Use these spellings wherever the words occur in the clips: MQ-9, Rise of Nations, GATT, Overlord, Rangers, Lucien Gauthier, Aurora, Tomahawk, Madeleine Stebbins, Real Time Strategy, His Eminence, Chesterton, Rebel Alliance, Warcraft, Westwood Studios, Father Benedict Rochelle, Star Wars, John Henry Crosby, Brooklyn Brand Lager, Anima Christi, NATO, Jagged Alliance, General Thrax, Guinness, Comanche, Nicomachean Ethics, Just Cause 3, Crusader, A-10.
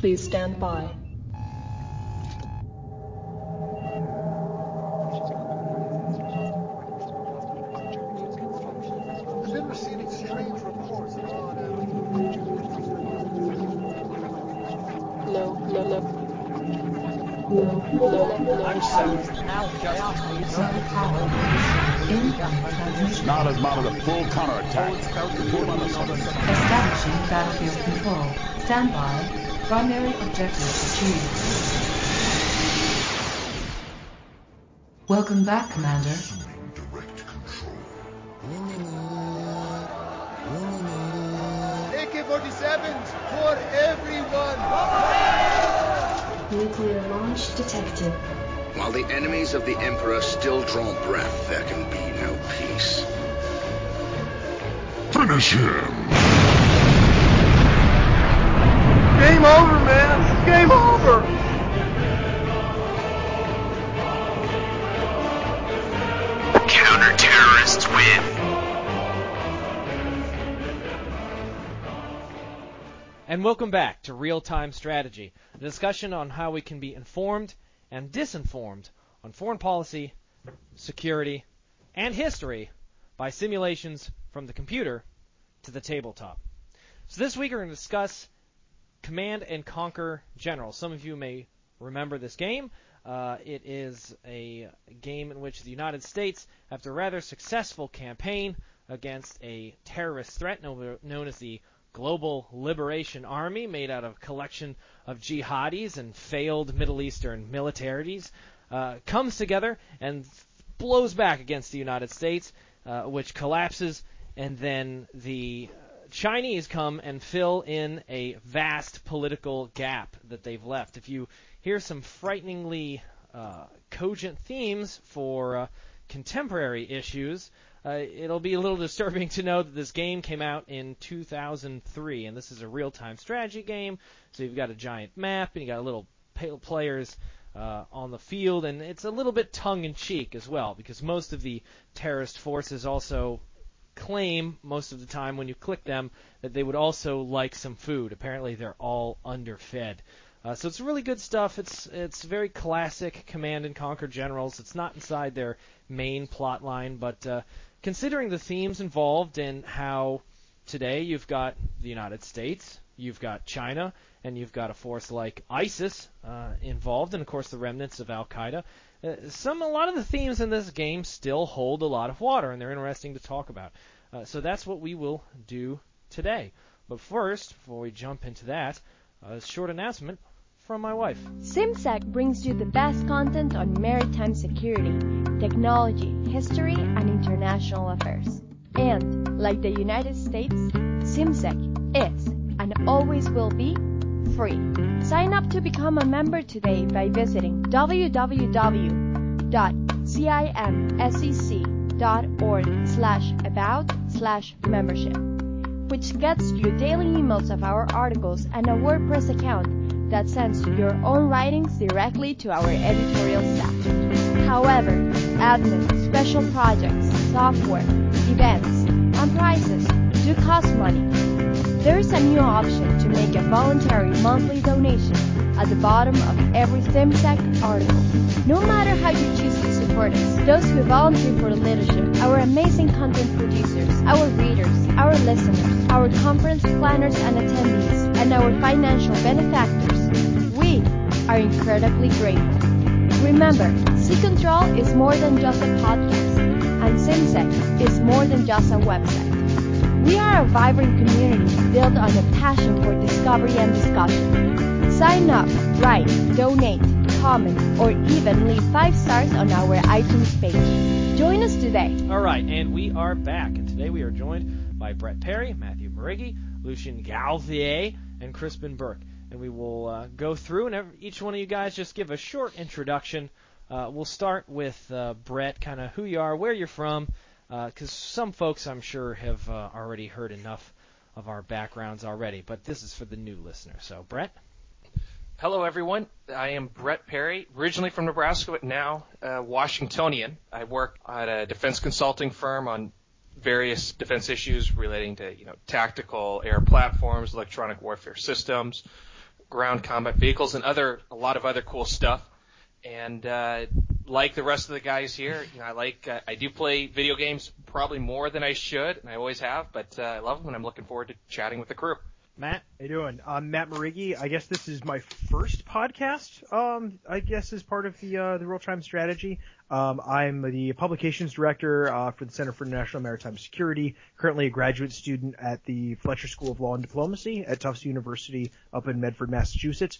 Please stand by. Not as part of the full counterattack. Establishing battlefield control. Standby. Primary objective achieved. Welcome back, Commander. Direct control. AK-47s for everyone. Nuclear launch detected. While the enemies of the Emperor still draw breath, there can be no peace. Finish him! Game over, man! Game over! Counter-terrorists win! And welcome back to Real-Time Strategy, a discussion on how we can be informed and disinformed on foreign policy, security, and history by simulations from the computer to the tabletop. So this week we're going to discuss Command and Conquer Generals. Some of you may remember this game. It is a game in which the United States, after a rather successful campaign against a terrorist threat known as the Global Liberation Army, made out of a collection of jihadis and failed Middle Eastern militaries, comes together and blows back against the United States, which collapses, and then the Chinese come and fill in a vast political gap that they've left. If you hear some frighteningly cogent themes for contemporary issues, it'll be a little disturbing to know that this game came out in 2003, and this is a real-time strategy game. So you've got a giant map, and you got little players on the field, and it's a little bit tongue-in-cheek as well, because most of the terrorist forces also claim most of the time when you click them that they would also like some food. Apparently, they're all underfed. So it's really good stuff. It's very classic Command and Conquer Generals. It's not inside their main plot line, but considering the themes involved and how today you've got the United States, you've got China, and you've got a force like ISIS involved, and of course the remnants of Al-Qaeda, a lot of the themes in this game still hold a lot of water, and they're interesting to talk about. So that's what we will do today. But first, before we jump into that, a short announcement from my wife. CIMSEC brings you the best content on maritime security, technology, history, and international affairs. And, like the United States, CIMSEC is, and always will be, free. Sign up to become a member today by visiting www.cimsec.org/about/membership, which gets you daily emails of our articles and a WordPress account that sends your own writings directly to our editorial staff. However, admin, special projects, software, events, and prizes do cost money. There is a new option to make a voluntary monthly donation at the bottom of every CIMSEC article. No matter how you choose to support us, those who volunteer for leadership, our amazing content producers, our readers, our listeners, our conference planners and attendees, and our financial benefactors, we are incredibly grateful. Remember, Sea Control is more than just a podcast, and CIMSEC is more than just a website. We are a vibrant community built on a passion for discovery and discussion. Sign up, write, donate, comment, or even leave 5 stars on our iTunes page. Join us today. All right, and we are back, and today we are joined by Brett Perry, Matthew Merighi, Lucien Gauthier, and Crispin Burke. And we will go through, and each one of you guys just give a short introduction. We'll start with Brett, kind of who you are, where you're from, because some folks, I'm sure, have already heard enough of our backgrounds already. But this is for the new listener. So, Brett? Hello, everyone. I am Brett Perry, originally from Nebraska, but now Washingtonian. I work at a defense consulting firm on various defense issues relating to, tactical air platforms, electronic warfare systems, ground combat vehicles and a lot of other cool stuff. And like the rest of the guys here, you know, I do play video games probably more than I should, and I always have, but I love them, and I'm looking forward to chatting with the crew. Matt, how you doing? I'm Matt Merighi. I guess this is my first podcast, I guess, as part of the real-time strategy. I'm the publications director for the Center for International Maritime Security, currently a graduate student at the Fletcher School of Law and Diplomacy at Tufts University up in Medford, Massachusetts.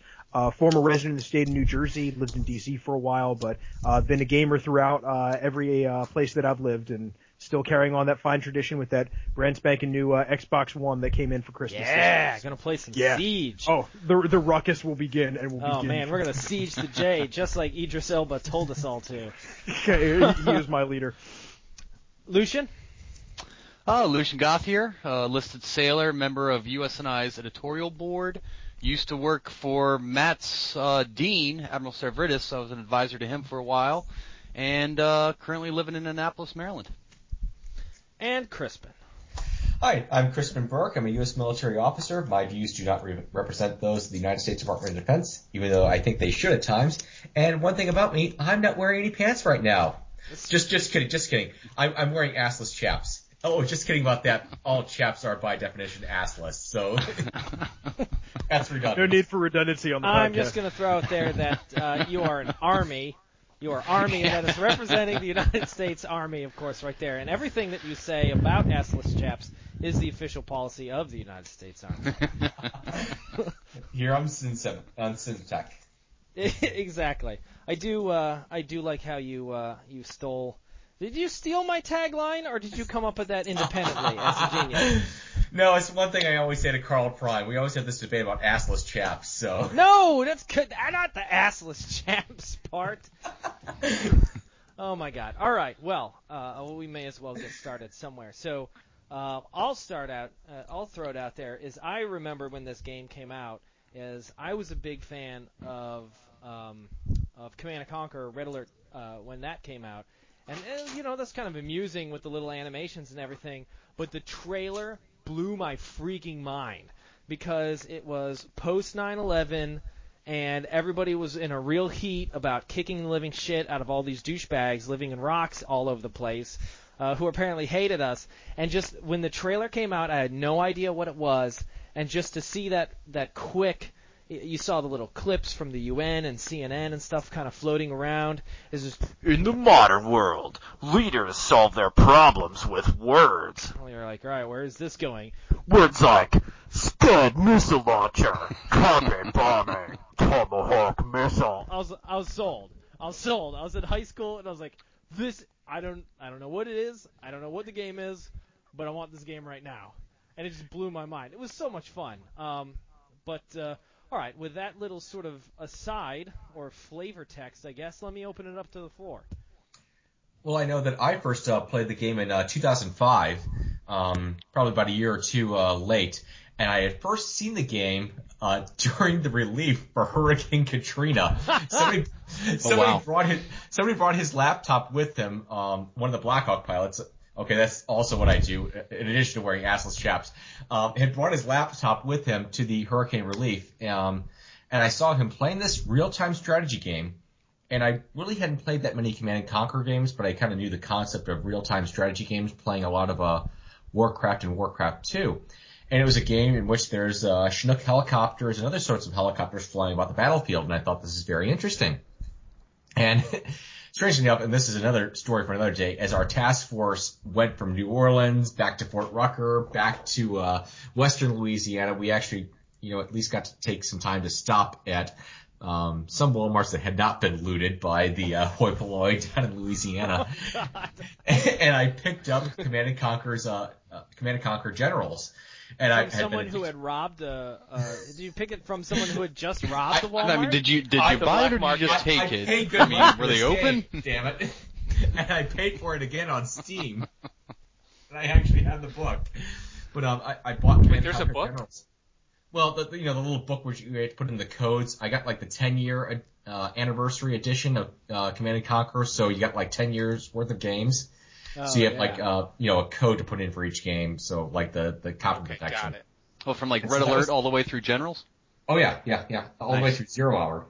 Former resident of the state of New Jersey, lived in D.C. for a while, but been a gamer throughout every place that I've lived, and still carrying on that fine tradition with that brand spanking new Xbox One that came in for Christmas. Yeah, gonna play some Siege. Oh, the ruckus will begin, and we'll begin. Oh man, we're gonna siege the J, just like Idris Elba told us all to. Okay, he was my leader. Lucien? Lucien Gauthier, enlisted sailor, member of USNI's editorial board. Used to work for Matt's dean, Admiral Stavridis, so I was an advisor to him for a while, and currently living in Annapolis, Maryland. And Crispin. Hi, I'm Crispin Burke. I'm a U.S. military officer. My views do not represent those of the United States Department of Defense, even though I think they should at times. And one thing about me, I'm not wearing any pants right now. Just kidding. I'm wearing assless chaps. Oh, just kidding about that. All chaps are by definition assless, so that's redundant. No need for redundancy on the podcast. I'm just going to throw out there that you are an army. Your army that is representing the United States Army, of course, right there. And everything that you say about assless chaps is the official policy of the United States Army. Here I'm on CIMSEC. Exactly. I do like how you stole. Did you steal my tagline, or did you come up with that independently as a genius? No, it's one thing I always say to Carl Prime. We always have this debate about assless chaps, so... No, that's not the assless chaps part. Oh, my God. All right, well, we may as well get started somewhere. So I'll start out, I'll throw it out there, is I remember when this game came out, is I was a big fan of Command and Conquer Red Alert when that came out. And, you know, that's kind of amusing with the little animations and everything, but the trailer blew my freaking mind because it was post 9/11 and everybody was in a real heat about kicking the living shit out of all these douchebags living in rocks all over the place who apparently hated us. And just when the trailer came out, I had no idea what it was. And just to see that quick, you saw the little clips from the UN and CNN and stuff kind of floating around. It's just, in the modern world, leaders solve their problems with words. Well, you're like, all right, where is this going? Words like Scud missile launcher, carpet bombing, Tomahawk missile. I was sold. I was in high school and I was like, this. I don't know what it is. I don't know what the game is, but I want this game right now. And it just blew my mind. It was so much fun. All right, with that little sort of aside or flavor text, I guess, let me open it up to the floor. Well, I know that I first played the game in 2005, probably about a year or two late, and I had first seen the game during the relief for Hurricane Katrina. Somebody brought his laptop with him, one of the Blackhawk pilots. Okay, that's also what I do, in addition to wearing assless chaps. Had brought his laptop with him to the hurricane relief, and I saw him playing this real-time strategy game. And I really hadn't played that many Command & Conquer games, but I kind of knew the concept of real-time strategy games, playing a lot of Warcraft and Warcraft 2. And it was a game in which there's Chinook helicopters and other sorts of helicopters flying about the battlefield, and I thought this is very interesting. And... strangely enough, and this is another story for another day, as our task force went from New Orleans back to Fort Rucker, back to western Louisiana, we actually, you know, at least got to take some time to stop at some Walmarts that had not been looted by the hoi polloi down in Louisiana. Oh, God. And I picked up Command & Conquer's Command & Conquer Generals. And from someone who had robbed did you pick it from someone who had just robbed the Walmart? I mean, did you buy it or did you just take it? I mean, were they open? Damn it! And I paid for it again on Steam. And I actually had the book, but I bought. Wait, there's a book? Generals. Well, the little book which you had to put in the codes. I got like the 10-year anniversary edition of Command and Conquer, so you got like 10 years worth of games. Oh, so you have a code to put in for each game, so like the copy protection. Got it. Well, from Red Alert all the way through Generals? Oh, yeah. All the way through Zero Hour.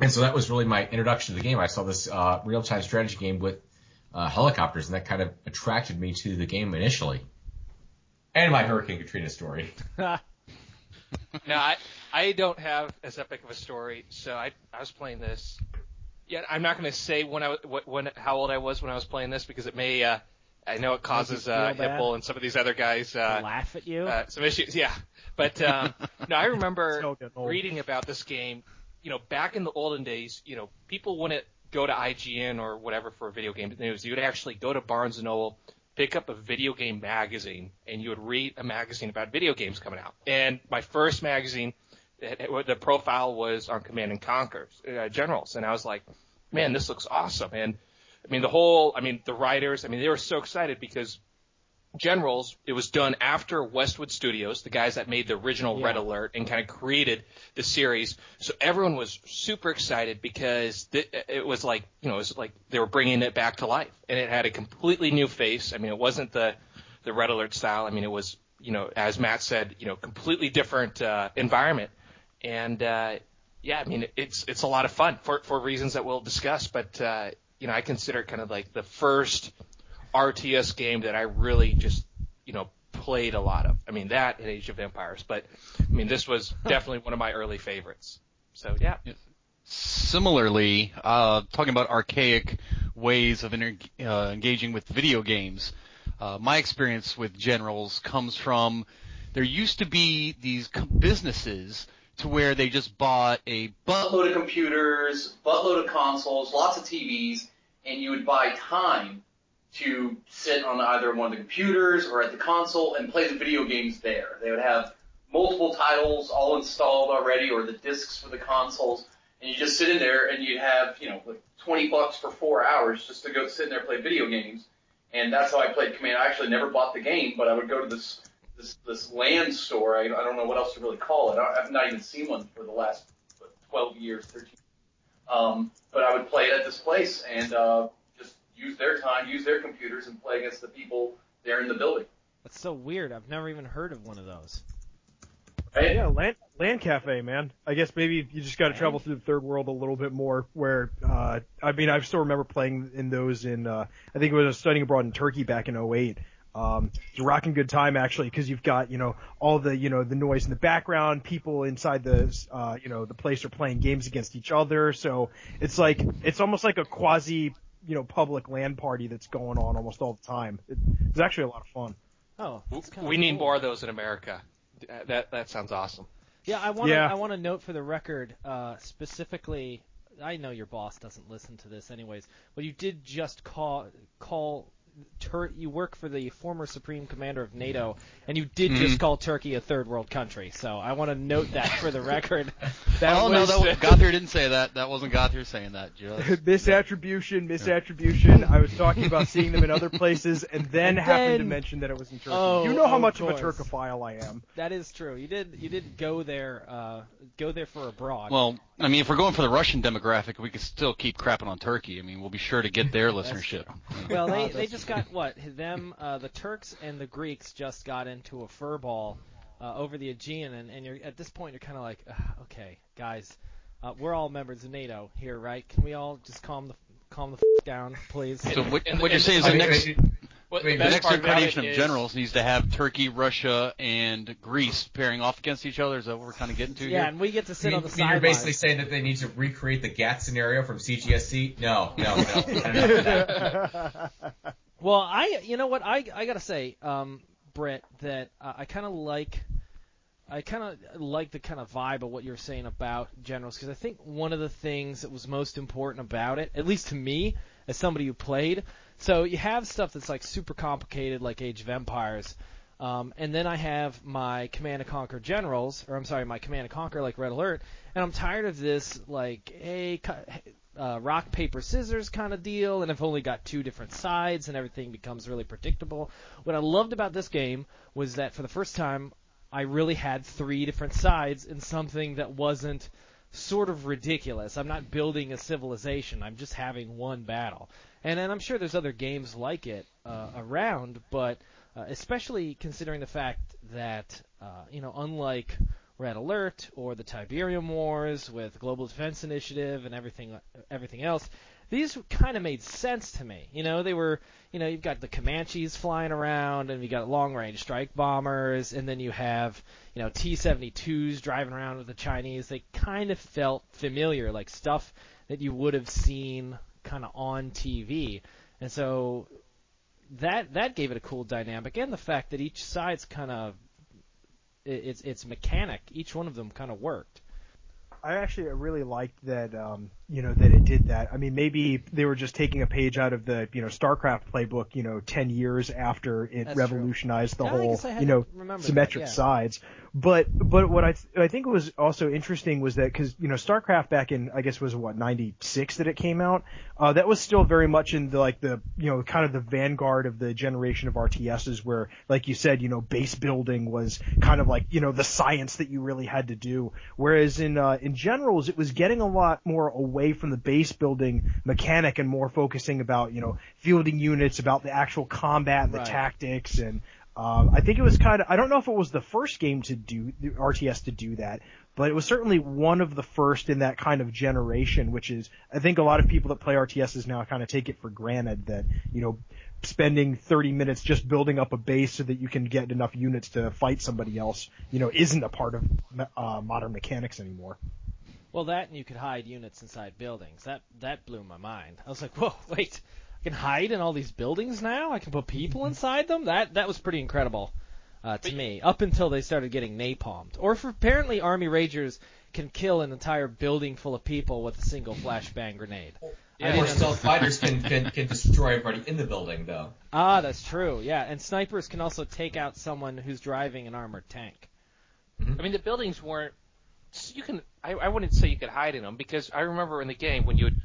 And so that was really my introduction to the game. I saw this real-time strategy game with helicopters, and that kind of attracted me to the game initially. And my Hurricane Katrina story. No, I don't have as epic of a story, so I was playing this. Yeah, I'm not going to say how old I was when I was playing this, because it may I know it causes Hipple and some of these other guys laugh at you. Some issues, yeah. But no, I remember reading about this game. You know, back in the olden days, you know, people wouldn't go to IGN or whatever for a video game news. You would actually go to Barnes & Noble, pick up a video game magazine, and you would read a magazine about video games coming out. And my first magazine, the profile was on Command and Conquer Generals, and I was like, man, this looks awesome. And I mean, the writers, I mean, they were so excited because Generals, it was done after Westwood Studios, the guys that made the original Red Alert and kind of created the series. So everyone was super excited because it was like, you know, it was like they were bringing it back to life, and it had a completely new face. I mean, it wasn't the Red Alert style. I mean, it was, you know, as Matt said, you know, completely different environment. And yeah, I mean, it's a lot of fun for reasons that we'll discuss. But you know, I consider it kind of like the first RTS game that I really just, you know, played a lot of. I mean, that and Age of Empires, but I mean, this was definitely one of my early favorites. So yeah. Similarly, talking about archaic ways of engaging with video games, my experience with Generals comes from there used to be these businesses to where they just bought a buttload of computers, buttload of consoles, lots of TVs, and you would buy time to sit on either one of the computers or at the console and play the video games there. They would have multiple titles all installed already, or the discs for the consoles, and you just sit in there and you'd have, you know, like $20 for 4 hours just to go sit in there and play video games. And that's how I played Command. I actually never bought the game, but I would go to this land store. I don't know what else to really call it. I've not even seen one for the last 12 years, 13 years. But I would play it at this place and use their time, use their computers, and play against the people there in the building. That's so weird. I've never even heard of one of those. Right? Yeah, Land Cafe, man. I guess maybe you just got to travel through the third world a little bit more, where, I mean, I still remember playing in those I think it was studying abroad in Turkey back in 2008. It's a rocking good time, actually, because you've got, you know, all the, you know, the noise in the background, people inside the, you know, the place are playing games against each other. So it's like, it's almost like a quasi, you know, public land party that's going on almost all the time. It's actually a lot of fun. Oh, we need more of those in America. That sounds awesome. Yeah, I want to note for the record, specifically, I know your boss doesn't listen to this anyways, but you did just you work for the former Supreme Commander of NATO, and you did just call Turkey a third world country. So I want to note that for the record. Gauthier didn't say that. That wasn't Gauthier saying that. Misattribution. Yeah. I was talking about seeing them in other places, and then happened to mention that it was in Turkey. Oh, you know how much of a Turkophile I am. That is true. You did go there for abroad. Well, I mean, if we're going for the Russian demographic, we can still keep crapping on Turkey. I mean, we'll be sure to get their listenership. Well, they just got the Turks and the Greeks just got into a furball over the Aegean, and you're at this point you're kind of like, okay, guys, we're all members of NATO here, right? Can we all just calm the f*** down, please? So what you're saying is the next incarnation of Generals needs to have Turkey, Russia, and Greece pairing off against each other. Is that what we're kind of getting to here? Yeah, and we get to sit on the sidelines. You're basically saying that they need to recreate the GATT scenario from CGSC? No. Well, you know what? I gotta say, Brett, that I kind of like the kind of vibe of what you're saying about Generals, because I think one of the things that was most important about it, at least to me, as somebody who played. So you have stuff that's like super complicated, like Age of Empires, and then I have my Command and Conquer Generals, or I'm sorry, my Command and Conquer like Red Alert, and I'm tired of this like rock paper scissors kind of deal, and I've only got two different sides, and everything becomes really predictable. What I loved about this game was that for the first time, I really had three different sides in something that wasn't sort of ridiculous. I'm not building a civilization. I'm just having one battle. And I'm sure there's other games like it around, but especially considering the fact that, you know, unlike Red Alert or the Tiberium Wars with Global Defense Initiative and everything else. These kind of made sense to me. You know, they were, you know, you've got the Comanches flying around, and you got long-range strike bombers, and then you have, you know, T-72s driving around with the Chinese. They kind of felt familiar, like stuff that you would have seen kind of on TV. And so that gave it a cool dynamic, and the fact that each side's kind of its mechanic, each one of them kind of worked. I actually really liked that, you know, that it did that. I mean, maybe they were just taking a page out of the, you know, StarCraft playbook, you know, 10 years after it revolutionized the whole, you know, symmetric sides. But what I think was also interesting was that, because, you know, StarCraft back in, I guess, was what, 96 that it came out? That was still very much in the, like, the, you know, kind of the vanguard of the generation of RTSs where, like you said, you know, base building was kind of like, you know, the science that you really had to do. Whereas in Generals, it was getting a lot more away from the base building mechanic and more focusing about, you know, fielding units, about the actual combat and the tactics. And I think it was kind of, I don't know if it was the first game to do, the RTS to do that, but it was certainly one of the first in that kind of generation, which is, I think a lot of people that play RTSs now kind of take it for granted that, you know, spending 30 minutes just building up a base so that you can get enough units to fight somebody else, you know, isn't a part of modern mechanics anymore. Well, that, and you could hide units inside buildings. That blew my mind. I was like, whoa, wait, I can hide in all these buildings now? I can put people inside them? That was pretty incredible to me, up until they started getting napalmed. Or for apparently Army Rangers can kill an entire building full of people with a single flashbang grenade. Yeah, or stealth fighters can destroy everybody in the building, though. Ah, that's true, yeah. And snipers can also take out someone who's driving an armored tank. I mean, the buildings weren't... You can. I wouldn't say you could hide in them, because I remember in the game when you would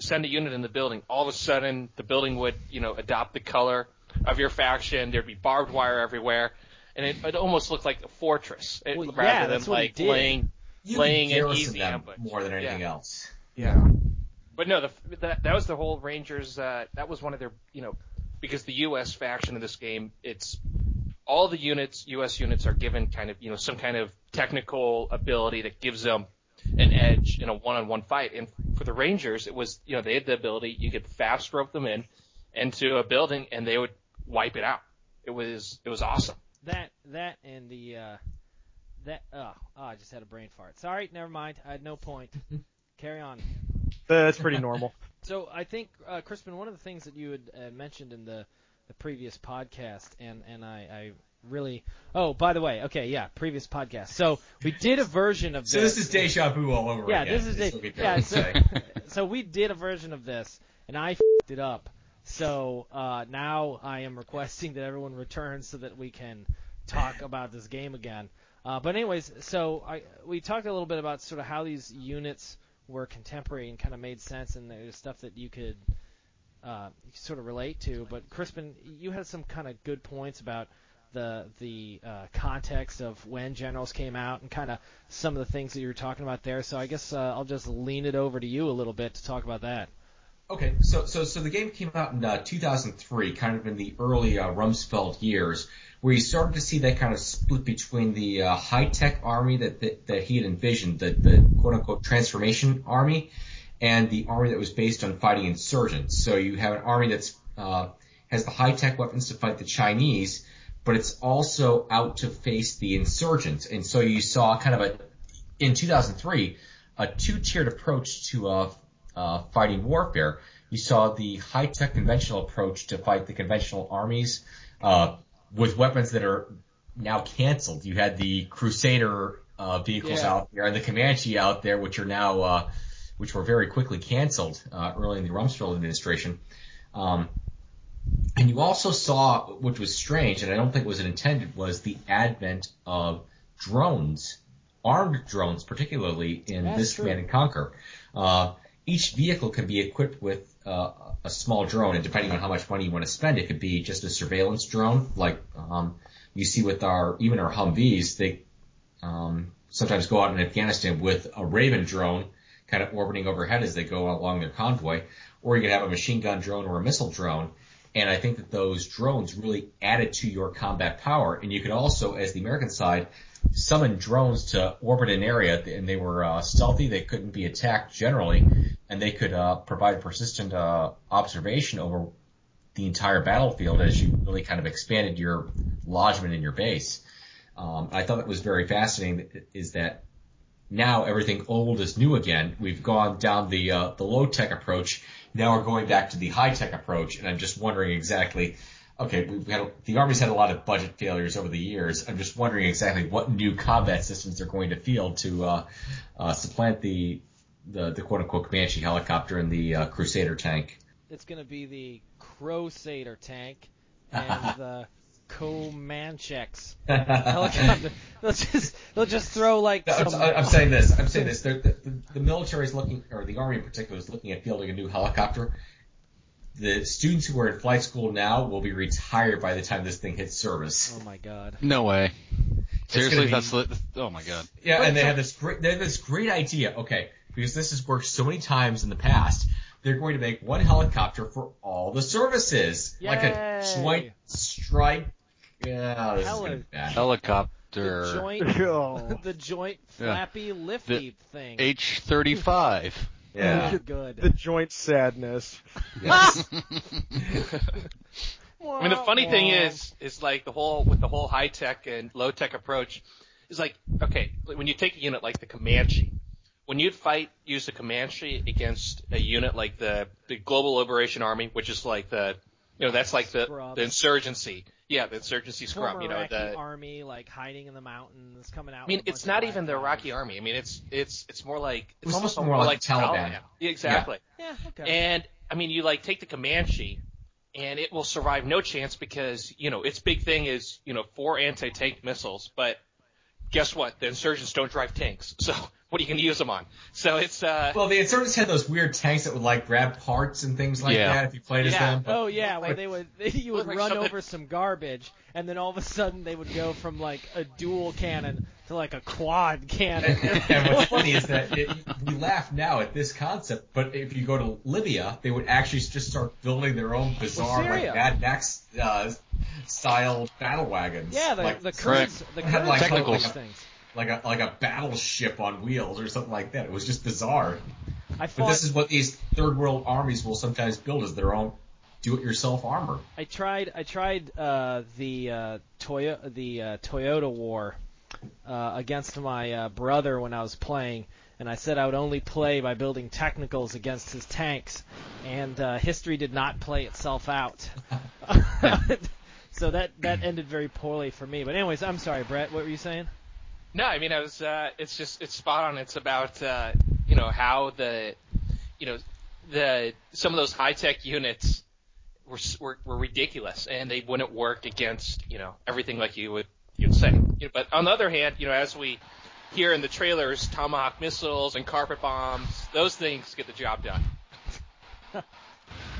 send a unit in the building, all of a sudden the building would, you know, adopt the color of your faction. There'd be barbed wire everywhere, and it almost looked like a fortress rather than like laying an easy ambush. More than anything else. Yeah. But no, that was the whole Rangers. That was one of their, you know, because the U.S. faction in this game, it's. All the units, U.S. units, are given kind of, you know, some kind of technical ability that gives them an edge in a one-on-one fight. And for the Rangers, it was, you know, they had the ability, you could fast rope them in into a building, and they would wipe it out. It was awesome. That and the I just had a brain fart. Sorry, never mind. I had no point. Carry on. That's pretty normal. So I think, Crispin, one of the things that you had mentioned in the previous podcast, and I really... Oh, by the way, okay, yeah, previous podcast. So we did a version of this. So this is Deja Vu all over again. Yeah, this is Deja Vu. Yeah, so we did a version of this, and I f***ed it up. So now I am requesting that everyone return so that we can talk about this game again. But anyways, so we talked a little bit about sort of how these units were contemporary and kind of made sense, and there's stuff that you could... sort of relate to, but Crispin, you had some kind of good points about the context of when Generals came out and kind of some of the things that you were talking about there. So I guess I'll just lean it over to you a little bit to talk about that. Okay, so the game came out in 2003, kind of in the early Rumsfeld years, where you started to see that kind of split between the high-tech army that he had envisioned, the quote-unquote transformation army, and the army that was based on fighting insurgents. So you have an army that's has the high-tech weapons to fight the Chinese, but it's also out to face the insurgents. And so you saw kind of in 2003, a two-tiered approach to fighting warfare. You saw the high-tech conventional approach to fight the conventional armies with weapons that are now canceled. You had the Crusader vehicles out there and the Comanche out there, which are now which were very quickly canceled early in the Rumsfeld administration. And you also saw, which was strange, and I don't think it was intended, was the advent of drones, armed drones particularly, in this Command and Conquer. Each vehicle can be equipped with a small drone, and depending on how much money you want to spend, it could be just a surveillance drone, like you see with even our Humvees. They sometimes go out in Afghanistan with a Raven drone, kind of orbiting overhead as they go along their convoy, or you could have a machine gun drone or a missile drone, And I think that those drones really added to your combat power. And you could also, as the American side, summon drones to orbit an area, and they were stealthy. They couldn't be attacked generally, and they could provide persistent observation over the entire battlefield as you really kind of expanded your lodgment in your base. I thought that was very fascinating, is that now everything old is new again. We've gone down the low-tech approach. Now we're going back to the high-tech approach, and I'm just wondering exactly, okay, the Army's had a lot of budget failures over the years. I'm just wondering exactly what new combat systems they're going to field to supplant the quote-unquote Comanche helicopter and the Crusader tank. It's going to be the Crusader tank and the Comanchex helicopter. They'll just throw like. No, I'm saying this. The military is looking, or the Army in particular is looking at fielding a new helicopter. The students who are in flight school now will be retired by the time this thing hits service. Oh my god! No way. Seriously, oh my god. Yeah, but and they have this great idea. Okay, because this has worked so many times in the past. They're going to make one helicopter for all the services. Yay. Like a joint strike. Yeah, this is bad. Helicopter. The joint flappy lifty thing. H-35. Yeah. Oh, good. The joint sadness. Yes. I mean, the funny thing is like with the whole high tech and low tech approach is like, okay, when you take a unit like the Comanche, when you'd use the Comanche against a unit like the Global Liberation Army, which is like that's like the insurgency. Yeah, the insurgency scrub. You know, Iraqi army like hiding in the mountains, coming out. I mean, it's not even the Iraqi army. I mean, it's more like it's almost more like Taliban. Yeah, exactly. Yeah. Okay. And I mean, you like take the Comanche, and it will survive no chance because its big thing is 4 anti-tank missiles, but. Guess what? The insurgents don't drive tanks, so what are you going to use them on? So it's well, the insurgents had those weird tanks that would like grab parts and things like that if you played as them. But, where you would run over some garbage, and then all of a sudden they would go from like a dual cannon to like a quad cannon. And what's funny is that we laugh now at this concept, but if you go to Libya, they would actually just start building their own bizarre like Mad Max style battle wagons. Yeah, the Kurds, the Kurds like those things. Like a battleship on wheels or something like that. It was just bizarre. But this is what these third world armies will sometimes build as their own do-it-yourself armor. I tried the Toyota War against my brother when I was playing, and I said I would only play by building technicals against his tanks, and history did not play itself out. So that ended very poorly for me. But anyways, I'm sorry, Brett, what were you saying? No, I mean, I was. It's spot on. It's about how some of those high tech units were ridiculous, and they wouldn't work against everything like you'd say. But on the other hand, as we hear in the trailers, Tomahawk missiles and carpet bombs, those things get the job done.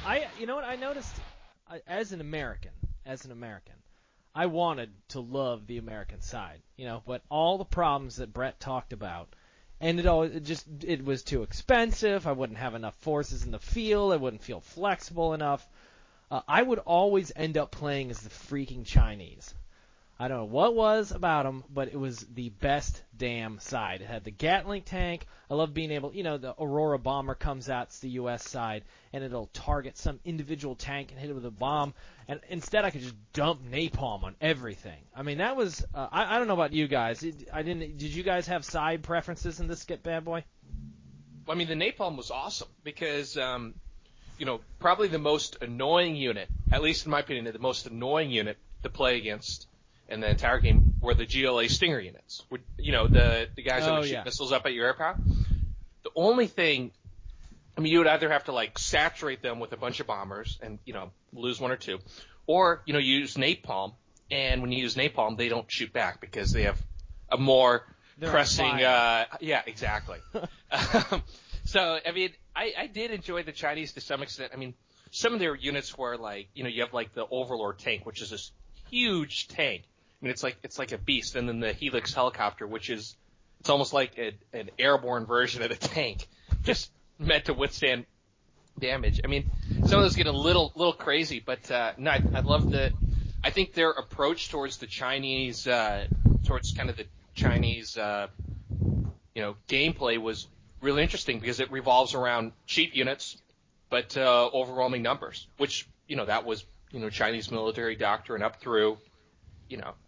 I noticed as an American. I wanted to love the American side, but all the problems that Brett talked about, and it was too expensive. I wouldn't have enough forces in the field. I wouldn't feel flexible enough. I would always end up playing as the freaking Chinese. I don't know what was about them, but it was the best damn side. It had the Gatling tank. I love being able, the Aurora bomber comes out. It's the U.S. side, and it'll target some individual tank and hit it with a bomb. And instead, I could just dump napalm on everything. I mean, that was. I don't know about you guys. Did you guys have side preferences in this bad boy? Well, I mean, the napalm was awesome because, probably the most annoying unit, at least in my opinion, the most annoying unit to play against. And the entire game were the GLA Stinger units, the guys that would shoot missiles up at your air power. The only thing, I mean, you would either have to like saturate them with a bunch of bombers and lose one or two, or use napalm. And when you use napalm, they don't shoot back because they have a more pressing. Yeah, exactly. So I mean, I did enjoy the Chinese to some extent. I mean, some of their units were like you have like the Overlord tank, which is this huge tank. I mean, it's like a beast, and then the Helix helicopter, which is it's almost like an airborne version of the tank, just meant to withstand damage. I mean, some of those get a little crazy, but no, I love the. I think their approach towards the Chinese, towards kind of the Chinese, gameplay was really interesting because it revolves around cheap units, but overwhelming numbers, which that was Chinese military doctrine up through.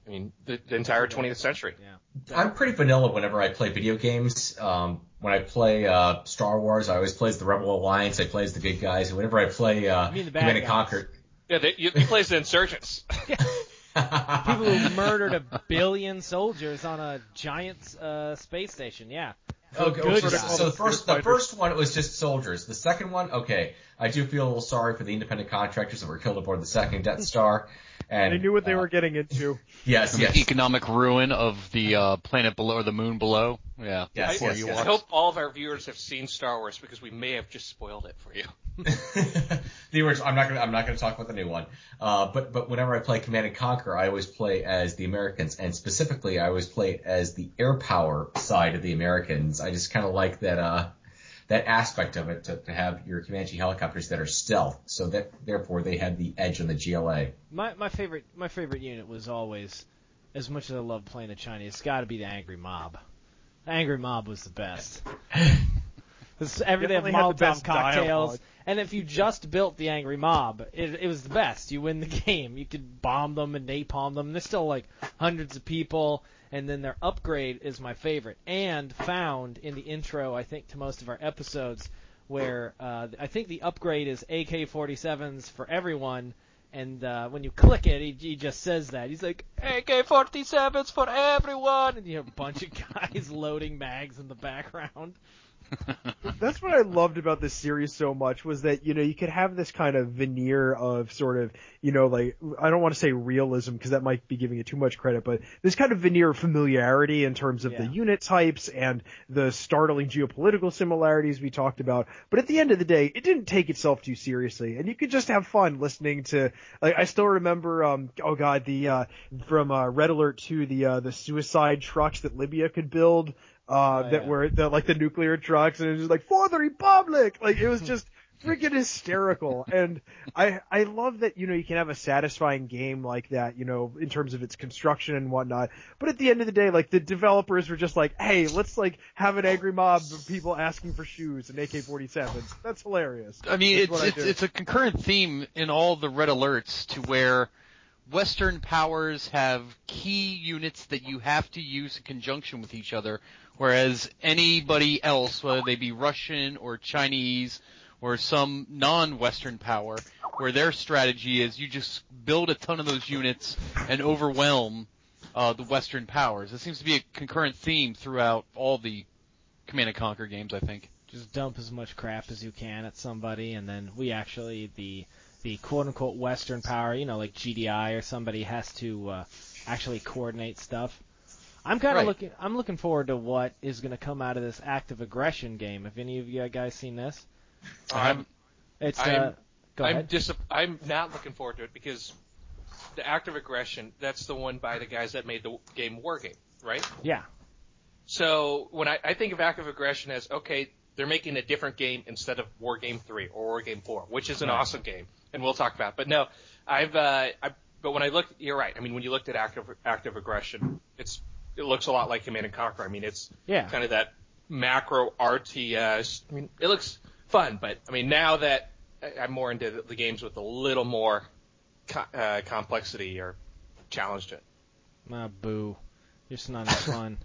The entire 20th century. Yeah. I'm pretty vanilla whenever I play video games. When I play Star Wars, I always play as the Rebel Alliance. I play as the good guys. And whenever I play Command and Conquer... Yeah, you play as the insurgents. Yeah. People who murdered 1 billion soldiers on a giant space station, yeah. Okay, so the first one was just soldiers. The second one, okay, I do feel a little sorry for the independent contractors that were killed aboard the second Death Star. And they knew what they were getting into. Yes. The economic ruin of the planet below, or the moon below. Yeah. Yes. I hope all of our viewers have seen Star Wars because we may have just spoiled it for you. Viewers, I'm not gonna talk about the new one. But whenever I play Command and Conquer, I always play as the Americans, and specifically, I always play as the air power side of the Americans. I just kind of like that. That aspect of it to have your Comanche helicopters that are stealth, so that therefore they had the edge on the GLA. My favorite unit was always, as much as I love playing the Chinese, it's got to be the Angry Mob. The Angry Mob was the best. Every day they have Molotov cocktails, and if you just built the Angry Mob, it was the best. You win the game. You could bomb them and napalm them. There's still like hundreds of people. And then their upgrade is my favorite, and found in the intro, I think, to most of our episodes, where I think the upgrade is AK-47s for everyone, and when you click it, he just says that. He's like, AK-47s for everyone! And you have a bunch of guys loading mags in the background. That's what I loved about this series so much, was that, you could have this kind of veneer of sort of, like, I don't want to say realism because that might be giving it too much credit, but this kind of veneer of familiarity in terms of the unit types and the startling geopolitical similarities we talked about. But at the end of the day, it didn't take itself too seriously, and you could just have fun listening to, like, I still remember, from Red Alert 2, the suicide trucks that Libya could build. Were the nuclear trucks, and it was just like, for the Republic! Like, it was just freaking hysterical. And I love that, you can have a satisfying game like that, in terms of its construction and whatnot. But at the end of the day, like, the developers were just like, hey, let's, like, have an angry mob of people asking for shoes and AK-47s. That's hilarious. I mean, it's a concurrent theme in all the Red Alerts to where Western powers have key units that you have to use in conjunction with each other, whereas anybody else, whether they be Russian or Chinese or some non-Western power, where their strategy is you just build a ton of those units and overwhelm the Western powers. It seems to be a concurrent theme throughout all the Command and Conquer games, I think. Just dump as much crap as you can at somebody, and then the quote-unquote Western power, like GDI or somebody, has to actually coordinate stuff. I'm kind of looking forward to what is going to come out of this active aggression game. Have any of you guys seen this? I'm not looking forward to it because the active aggression, that's the one by the guys that made the game War Game, right? Yeah. So when I think of active aggression as, okay, they're making a different game instead of War Game 3 or War Game 4, which is an awesome game, and we'll talk about it. But no, but when I looked, you're right. I mean, when you looked at active aggression, it looks a lot like Command and Conquer. I mean, it's kind of that macro RTS. I mean, it looks fun, but I mean, now that I'm more into the games with a little more complexity or challenge to it. Ah, boo. You're just not as fun.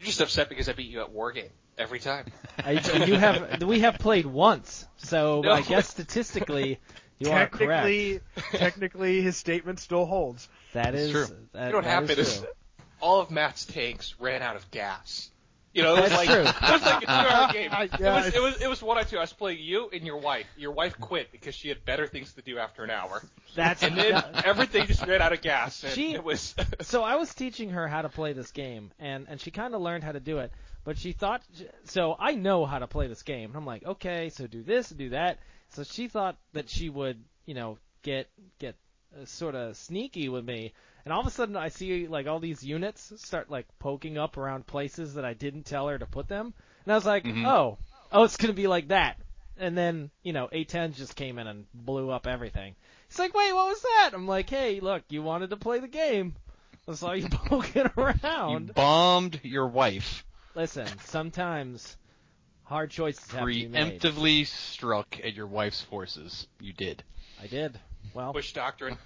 You're just upset because I beat you at War Game. Every time. We have played once, so no. I guess statistically you are correct. Technically, his statement still holds. That's true. What happened is all of Matt's tanks ran out of gas. It was like a 2-hour game. It was 1 or 2. I was playing you and your wife. Your wife quit because she had better things to do after an hour. Then everything just ran out of gas. So I was teaching her how to play this game, and she kind of learned how to do it. But she thought, so I know how to play this game. And I'm like, okay, so do this, do that. So she thought that she would, get sort of sneaky with me. And all of a sudden I see, like, all these units start, like, poking up around places that I didn't tell her to put them. And I was like, oh, it's going to be like that. And then, you know, A-10 just came in and blew up everything. He's like, wait, what was that? I'm like, hey, look, you wanted to play the game. I saw you poking around. You bombed your wife. Listen, sometimes hard choices have to be made. Preemptively struck at your wife's forces. You did. I did. Well, Bush Doctrine.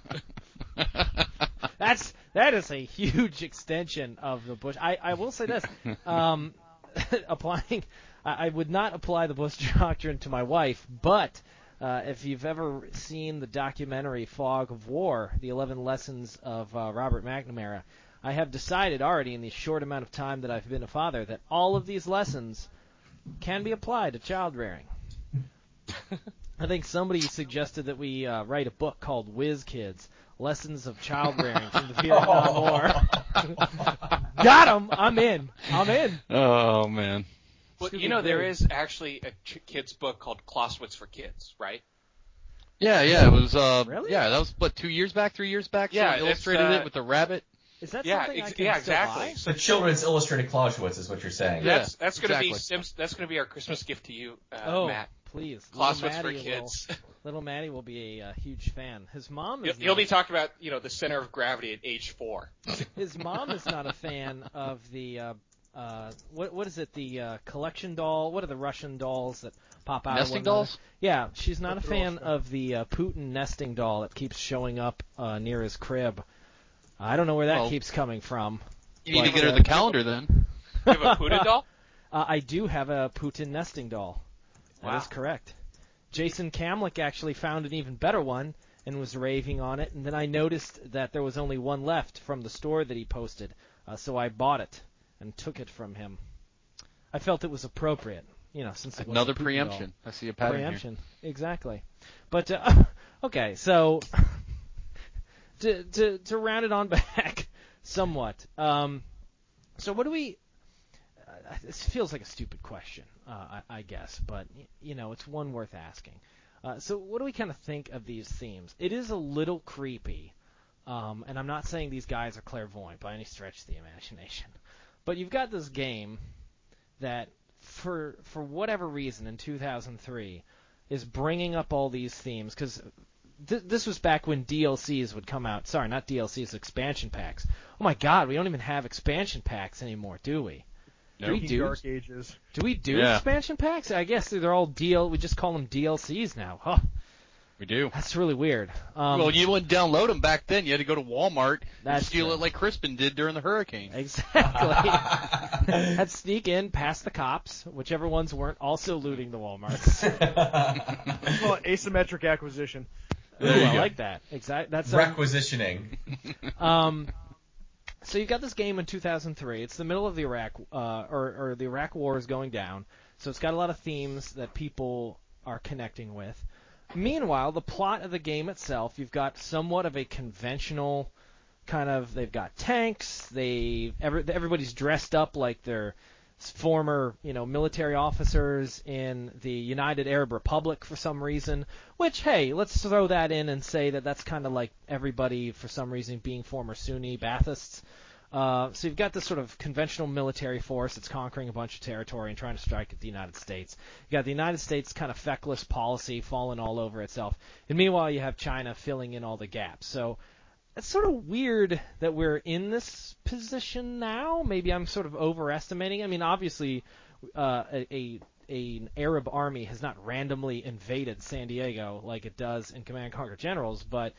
That is a huge extension of the Bush. I will say this. I would not apply the Bush Doctrine to my wife, but if you've ever seen the documentary Fog of War, The 11 Lessons of Robert McNamara, I have decided already in the short amount of time that I've been a father that all of these lessons can be applied to child rearing. I think somebody suggested that we write a book called Whiz Kids, Lessons of Child Rearing from the Vietnam War. Got him! I'm in! Oh, man. Well, you know, there is actually a kid's book called Clausewitz for Kids, right? Yeah, it was, really? Yeah, that was, 2 years back, 3 years back? Yeah, illustrated it with the rabbit. Is that something I can exactly. Buy? So Children's Illustrated Clausewitz is what you're saying. That's exactly. That's going to be our Christmas gift to you, Matt. Please, Clausewitz for Kids. Little Matty will be a huge fan. His mom is. He'll be talking about the center of gravity at age 4. His mom is not a fan of the what is it? The collection doll? What are the Russian dolls that pop out? Nesting dolls? Yeah, she's not a fan of the Putin nesting doll that keeps showing up near his crib. I don't know where that keeps coming from. You need to get her the calendar then. You have a Putin doll? I do have a Putin nesting doll. Wow. That is correct. Jason Kamlick actually found an even better one and was raving on it, and then I noticed that there was only one left from the store that he posted, so I bought it and took it from him. I felt it was appropriate, since it was another preemption. I see a pattern preemption. Here. Exactly. But okay, so to round it on back somewhat. So what do we? This feels like a stupid question, I guess, but, it's one worth asking. So what do we kind of think of these themes? It is a little creepy, and I'm not saying these guys are clairvoyant by any stretch of the imagination, but you've got this game that, for whatever reason, in 2003, is bringing up all these themes, because this was back when DLCs would come out. Sorry, not DLCs, expansion packs. Oh, my God, we don't even have expansion packs anymore, do we? Do we do Dark Ages? Do we do expansion packs? I guess they're all we just call them DLCs now. Huh. We do. That's really weird. Well, you wouldn't download them back then. You had to go to Walmart and steal it like Crispin did during the hurricane. Exactly. I'd sneak in past the cops, whichever ones weren't also looting the Walmarts. Well, asymmetric acquisition. There you go. I like that. That's requisitioning. So you've got this game in 2003. It's the middle of the Iraq or the Iraq War is going down. So it's got a lot of themes that people are connecting with. Meanwhile, the plot of the game itself, you've got somewhat of a conventional kind of. They've got tanks. Everybody's dressed up like they're former, military officers in the United Arab Republic for some reason, which, hey, let's throw that in and say that that's kind of like everybody for some reason being former Sunni Baathists. So you've got this sort of conventional military force that's conquering a bunch of territory and trying to strike at the United States. You've got the United States kind of feckless policy falling all over itself. And meanwhile, you have China filling in all the gaps. So it's sort of weird that we're in this position now. Maybe I'm sort of overestimating. I mean, obviously, an Arab army has not randomly invaded San Diego like it does in Command and Conquer Generals, but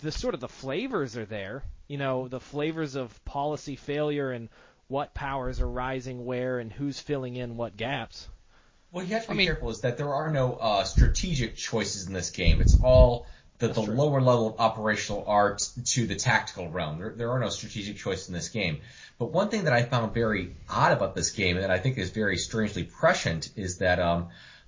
the sort of the flavors are there. The flavors of policy failure and what powers are rising where and who's filling in what gaps. Well, you have to be careful is that there are no strategic choices in this game. It's all the lower level of operational art to the tactical realm. There are no strategic choices in this game. But one thing that I found very odd about this game and that I think is very strangely prescient is that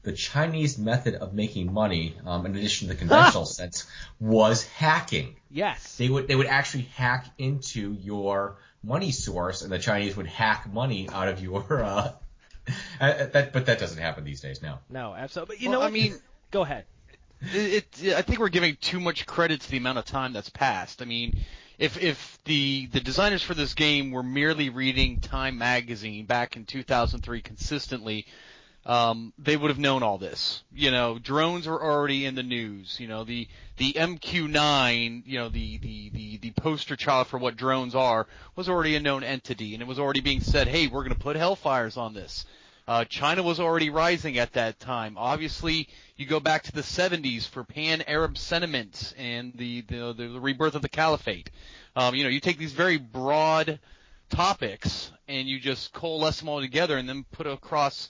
the Chinese method of making money, in addition to the conventional sense, was hacking. Yes. They would actually hack into your money source, and the Chinese would hack money out of your but that doesn't happen these days now. No, absolutely. But go ahead. I think we're giving too much credit to the amount of time that's passed. I mean, if the designers for this game were merely reading Time magazine back in 2003 consistently, They would have known all this. You know, drones were already in the news. You know, the MQ-9, you know, the poster child for what drones are, was already a known entity, and it was already being said, hey, we're going to put Hellfires on this. China was already rising at that time. Obviously, you go back to the 70s for pan-Arab sentiments and the rebirth of the caliphate. You know, you take these very broad topics and you just coalesce them all together and then put across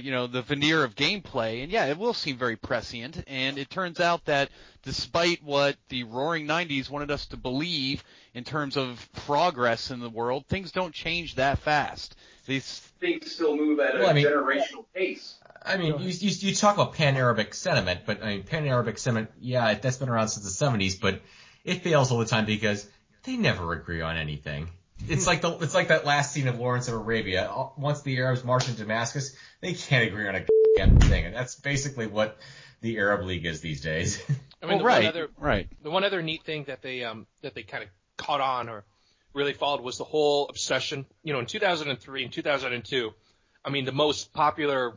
you know, the veneer of gameplay, and yeah, it will seem very prescient, and it turns out that despite what the roaring 90s wanted us to believe in terms of progress in the world, things don't change that fast. These things still move at generational pace. I mean, you talk about pan-Arabic sentiment, but I mean, pan-Arabic sentiment, yeah, that's been around since the 70s, but it fails all the time because they never agree on anything. It's like that last scene of Lawrence of Arabia. Once the Arabs march into Damascus, they can't agree on a goddamn thing, and that's basically what the Arab League is these days. I mean, the one other neat thing that they kind of caught on or really followed was the whole obsession. You know, in 2003 and 2002, I mean, one of the most popular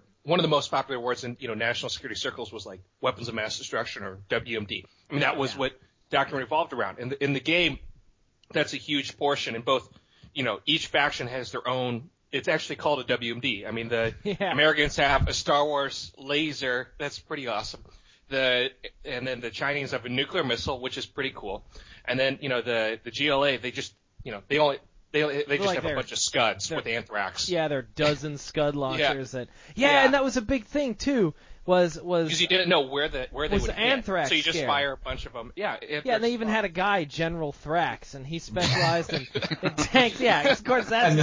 words in, you know, national security circles was like weapons of mass destruction, or WMD. I mean, that was what doctrine revolved around. And in the game, that's a huge portion, and both, you know, each faction has their own. It's actually called a WMD. I mean, the Americans have a Star Wars laser. That's pretty awesome. And then the Chinese have a nuclear missile, which is pretty cool. And then, you know, the GLA, they just, you know, they just like have a bunch of Scuds with anthrax. Yeah, there are dozens Scud launchers and that was a big thing too. Was because you didn't know where they would anthrax hit. So you just fire a bunch of them. Yeah, and they even had a guy, General Thrax, and he specialized in tanks. Yeah, of course. That's and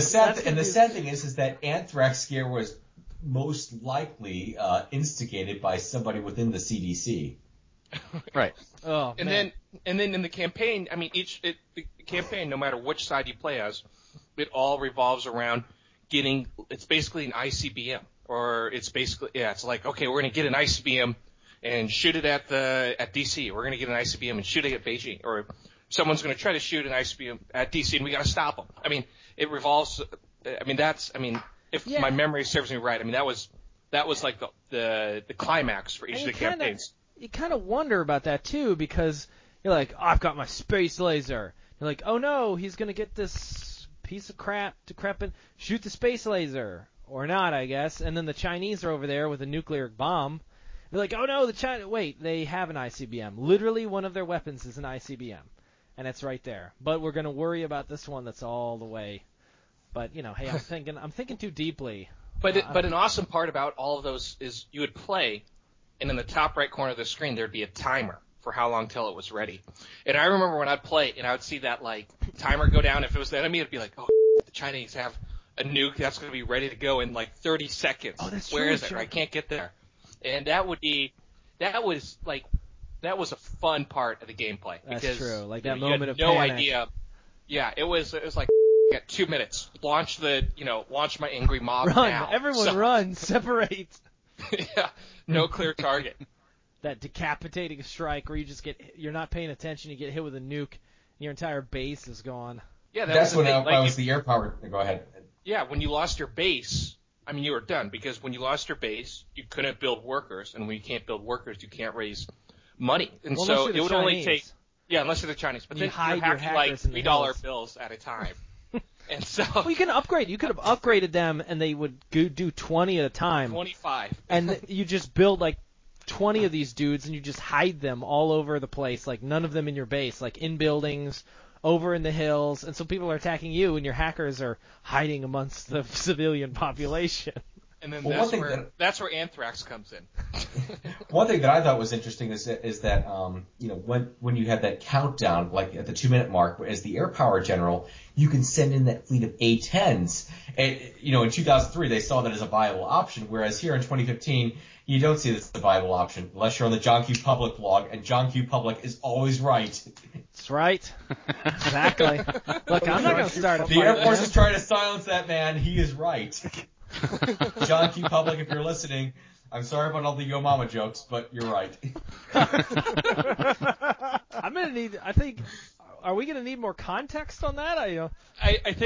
the sad thing is that anthrax scare was most likely instigated by somebody within the CDC. Right. Oh, and man. Then in the campaign, I mean, the campaign, no matter which side you play as, it all revolves around getting. It's basically an ICBM. Or it's basically, it's like, okay, we're going to get an ICBM and shoot it at D.C. We're going to get an ICBM and shoot it at Beijing. Or someone's going to try to shoot an ICBM at D.C. and we got to stop them. I mean, it revolves – I mean, that's – I mean, if my memory serves me right, I mean, that was like the climax for each of the campaigns. You kind of wonder about that too, because you're like, oh, I've got my space laser. You're like, oh, no, he's going to get this piece of crap to crap and shoot the space laser. Or not, I guess. And then the Chinese are over there with a nuclear bomb. They're like, oh, no, wait, they have an ICBM. Literally one of their weapons is an ICBM, and it's right there. But we're going to worry about this one that's all the way. But, you know, hey, I'm thinking too deeply. But an awesome part about all of those is you would play, and in the top right corner of the screen there would be a timer for how long till it was ready. And I remember when I'd play, and I would see that, like, timer go down. If it was the enemy, it would be like, oh, the Chinese have a nuke that's going to be ready to go in like 30 seconds. Oh, that's Where true, is it? True. I can't get there. And that was a fun part of the gameplay. That's true. Like that moment of panic. Idea. Yeah, it was like got 2 minutes. Launch my angry mob. Run, now. Everyone, run, separate. Yeah, no clear target. That decapitating strike where you just you're not paying attention, you get hit with a nuke, and your entire base is gone. Yeah, that's when I was the air power. Go ahead. Yeah, when you lost your base, I mean, you were done, because when you lost your base, you couldn't build workers, and when you can't build workers, you can't raise money. And well, so it would only take – yeah, unless you're the Chinese. But you then you have to, like, $3 bills at a time. And so – well, you can upgrade. You could have upgraded them, and they would do 20 at a time. 25. And you just build, like, 20 of these dudes, and you just hide them all over the place, like none of them in your base, like in buildings – over in the hills, and so people are attacking you, and your hackers are hiding amongst the civilian population. And then that's where anthrax comes in. One thing that I thought was interesting is that you know, when you had that countdown, like at the 2 minute mark, as the air power general, you can send in that fleet of A-10s. And, you know, in 2003 they saw that as a viable option, whereas here in 2015 you don't see this as a viable option unless you're on the John Q. Public blog, and John Q. Public is always right. That's right. Exactly. Look, I'm not going to start a fight. The Air Force is trying to silence that man. He is right. John Q. Public, if you're listening, I'm sorry about all the Yo Mama jokes, but you're right. Are we going to need more context on that? I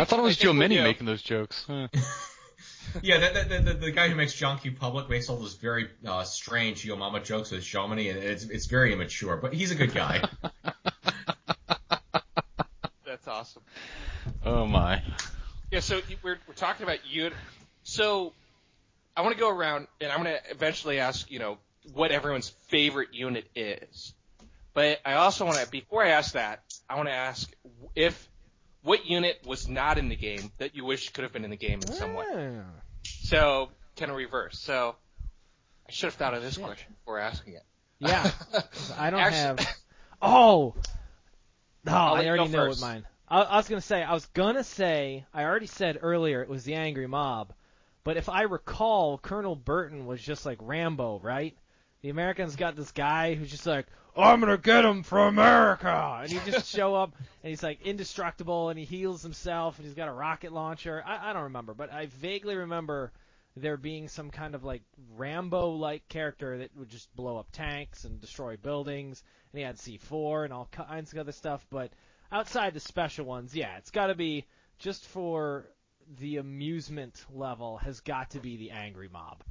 thought it was Joe Minnie making those jokes. Yeah, the guy who makes John Q. Public makes all those very strange Yo Mama jokes with Shomini, and it's very immature, but he's a good guy. That's awesome. Oh my. Yeah, so we're talking about you. So I want to go around, and I'm going to eventually ask, you know, what everyone's favorite unit is. But I also want to, before I ask that, I want to ask if what unit was not in the game that you wish could have been in the game in some way. So kind of reverse. So I should have thought of this question before asking it. Yeah. I don't have. Oh, I already know what mine. I was going to say, I already said earlier it was the Angry Mob, but if I recall, Colonel Burton was just like Rambo, right? The Americans got this guy who's just like, I'm going to get him for America! And he just show up, and he's like indestructible, and he heals himself, and he's got a rocket launcher. I don't remember, but I vaguely remember there being some kind of like Rambo-like character that would just blow up tanks and destroy buildings, and he had C4 and all kinds of other stuff, but... outside the special ones, yeah, it's got to be, just for the amusement level, has got to be the Angry Mob.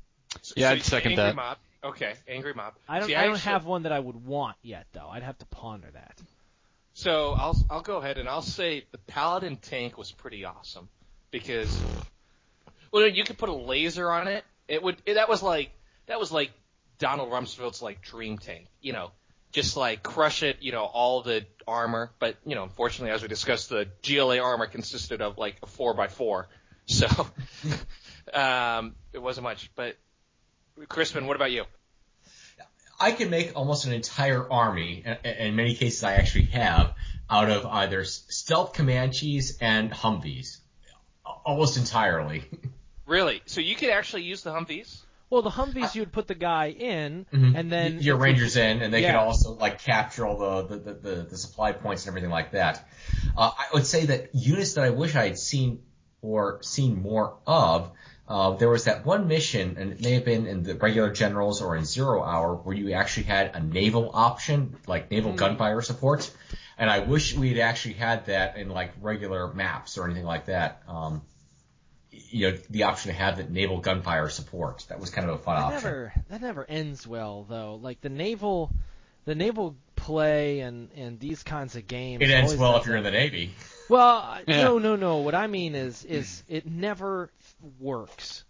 So I'd second that. Angry Mob. Okay, Angry Mob. I don't have one that I would want yet, though. I'd have to ponder that. So I'll go ahead and I'll say the Paladin tank was pretty awesome because, well, you could put a laser on it. That was like Donald Rumsfeld's like dream tank, you know. Just like crush it, you know, all the armor. But, you know, unfortunately, as we discussed, the GLA armor consisted of like a 4x4. So it wasn't much. But, Crispin, what about you? I can make almost an entire army, and in many cases I actually have, out of either stealth Comanches and Humvees. Almost entirely. Really? So you could actually use the Humvees? Well, the Humvees, you would put the guy in, mm-hmm. and then... your Rangers in, and they could also, like, capture all the supply points and everything like that. I would say that units that I wish I had seen more of, there was that one mission, and it may have been in the regular Generals or in Zero Hour, where you actually had a naval option, like naval gunfire support, and I wish we had actually had that in, like, regular maps or anything like that. You know, the option to have that naval gunfire support. That was kind of a fun option. That never ends well, though. Like, the naval play and these kinds of games... It ends well if you're in the Navy. Well, no. What I mean is it never works.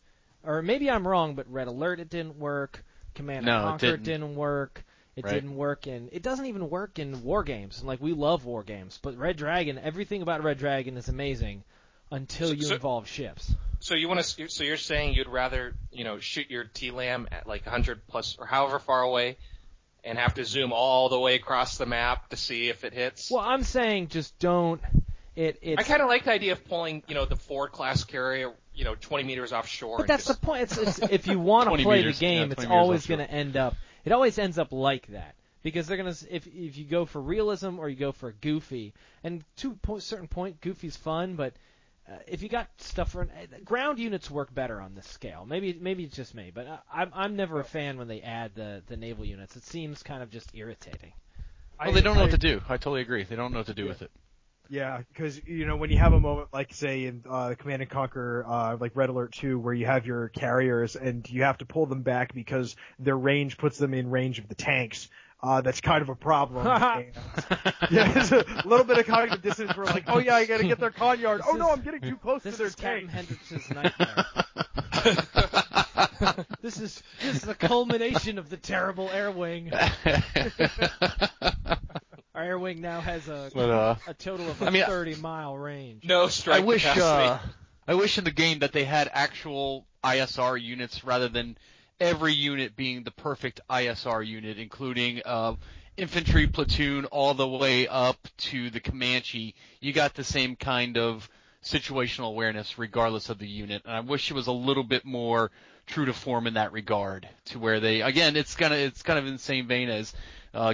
Or maybe I'm wrong, but Red Alert, it didn't work. Command and Conquer, it didn't work. It doesn't even work in war games. And, like, we love war games. But Red Dragon, everything about Red Dragon is amazing. Until you involve ships. So you want to? So you're saying you'd rather, you know, shoot your TLAM at like 100 plus or however far away, and have to zoom all the way across the map to see if it hits. Well, I'm saying just don't. I kind of like the idea of pulling, you know, the Ford class carrier, you know, 20 meters offshore. But that's the point. It's if you want to play the game, it's always going to end up. It always ends up like that. Because they're gonna, if you go for realism or you go for goofy, and to a certain point, goofy's fun, but. If you got stuff for ground units work better on this scale. Maybe it's just me, but I'm never a fan when they add the naval units. It seems kind of just irritating. Well, they don't know what to do. I totally agree. They don't know what to do with it. Yeah, because you know when you have a moment like say in Command and Conquer, like Red Alert 2, where you have your carriers and you have to pull them back because their range puts them in range of the tanks. That's kind of a problem. It's a little bit of cognitive dissonance. We're like, oh yeah, I gotta get their con yard. Oh no, I'm getting too close to their tank. This is Captain Hendricks's nightmare. This is the culmination of the terrible Air Wing. Our Air Wing now has a total of 30-mile range. No strike capacity. I wish in the game that they had actual ISR units rather than every unit being the perfect ISR unit, including infantry platoon all the way up to the Comanche. You got the same kind of situational awareness regardless of the unit. And I wish it was a little bit more true to form in that regard, to where they, again, it's kind of in the same vein as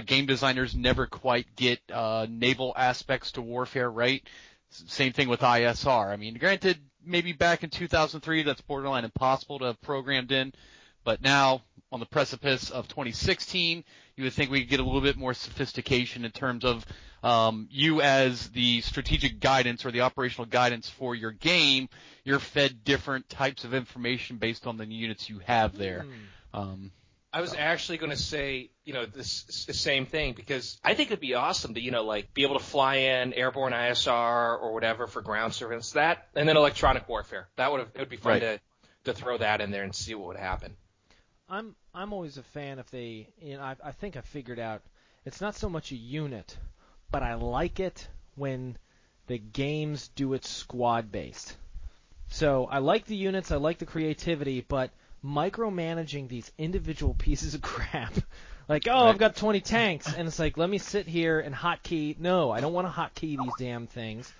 game designers never quite get naval aspects to warfare right. Same thing with ISR. I mean, granted, maybe back in 2003 that's borderline impossible to have programmed in. But now, on the precipice of 2016, you would think we could get a little bit more sophistication in terms of You as the strategic guidance or the operational guidance for your game, you're fed different types of information based on the units you have there. I was actually going to say, this the same thing, because I think it'd be awesome to, be able to fly in airborne ISR or whatever for ground surveillance, that, and then electronic warfare. It would be fun to throw that in there and see what would happen. I'm always a fan if they, I think I figured out it's not so much a unit, but I like it when the games do it squad based. So I like the units, I like the creativity, but micromanaging these individual pieces of crap, like, oh, I've got 20 tanks, and it's like, let me sit here and hotkey. No, I don't want to hotkey these damn things.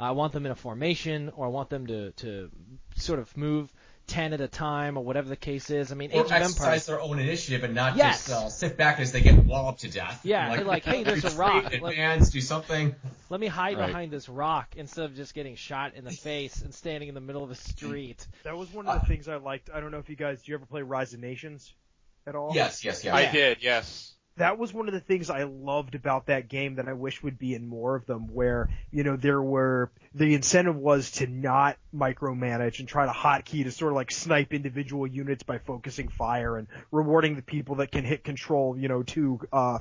I want them in a formation, or I want them to sort of move 10 at a time, or whatever the case is. I mean, Age of Empires, exercise their own initiative and not just sit back as they get walloped to death. Yeah, like, hey, there's a rock. Advance, do something. Let me hide behind this rock instead of just getting shot in the face and standing in the middle of the street. That was one of the things I liked. I don't know if you guys – do you ever play Rise of Nations at all? Yes. I did, yes. That was one of the things I loved about that game that I wish would be in more of them, where, there were, the incentive was to not micromanage and try to hotkey to sort of like snipe individual units by focusing fire and rewarding the people that can hit control,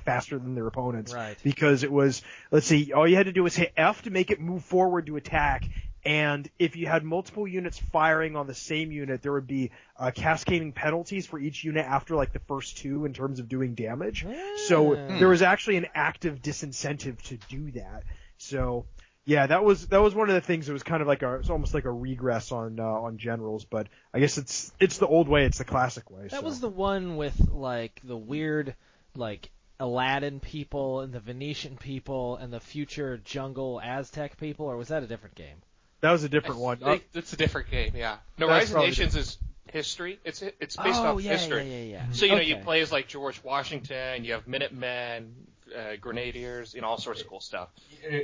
faster than their opponents. Right. Because it was, let's see, all you had to do was hit F to make it move forward to attack. And if you had multiple units firing on the same unit, there would be cascading penalties for each unit after, the first two in terms of doing damage. Yeah. So there was actually an active disincentive to do that. So, yeah, that was one of the things that was kind of like it's almost like a regress on Generals, but I guess it's the old way, it's the classic way. That was the one with, the weird, Aladdin people and the Venetian people and the future jungle Aztec people, or was that a different game? That was a different one. It's a different game, yeah. No, Rise of Nations is history. It's based off history. Yeah. So, you play as George Washington, you have Minutemen, Grenadiers, all sorts of cool stuff.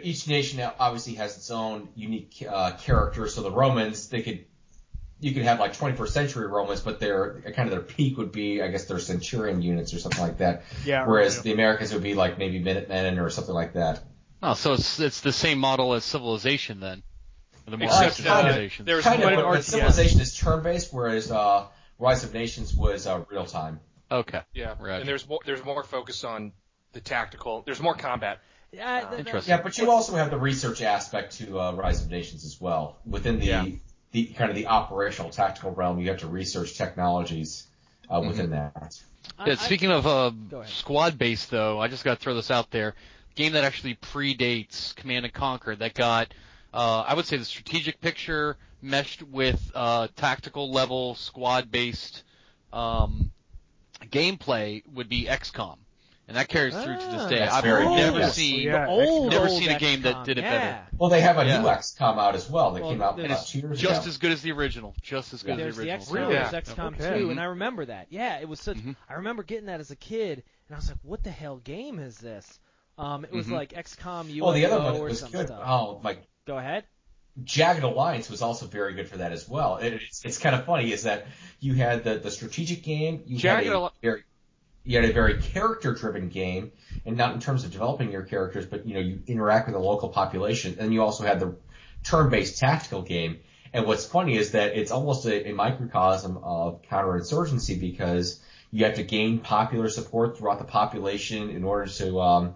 Each nation obviously has its own unique character. So the Romans, you could have 21st century Romans, but their kind of their peak would be, I guess, their centurion units or something like that. Yeah. Whereas the Americans would be maybe Minutemen or something like that. Oh, so it's the same model as Civilization then. Except but Civilization is turn-based, whereas Rise of Nations was real-time. Okay. Yeah. Right. And there's more focus on the tactical. There's more combat. Yeah. Interesting. Yeah, but you also have the research aspect to Rise of Nations as well. Within the kind of the operational tactical realm, you have to research technologies within that. Speaking of squad-based, though, I just got to throw this out there. A game that actually predates Command and Conquer that got – I would say the strategic picture meshed with tactical level squad-based gameplay would be XCOM, and that carries through to this day. I've never seen a game that did it better. Well, they have a new XCOM out as well. That came out about 2 years ago. Just as good as the original. There's the original. There's XCOM 2, and I remember that. Yeah, it was such. I remember getting that as a kid, and I was like, "What the hell game is this?" It was like XCOM UFO the other one or was some good. Stuff. Oh, go ahead. Jagged Alliance was also very good for that as well. It's kind of funny is that you had the strategic game, you had a very character-driven game, and not in terms of developing your characters, but you interact with the local population, and you also had the turn-based tactical game. And what's funny is that it's almost a microcosm of counterinsurgency because you have to gain popular support throughout the population in order to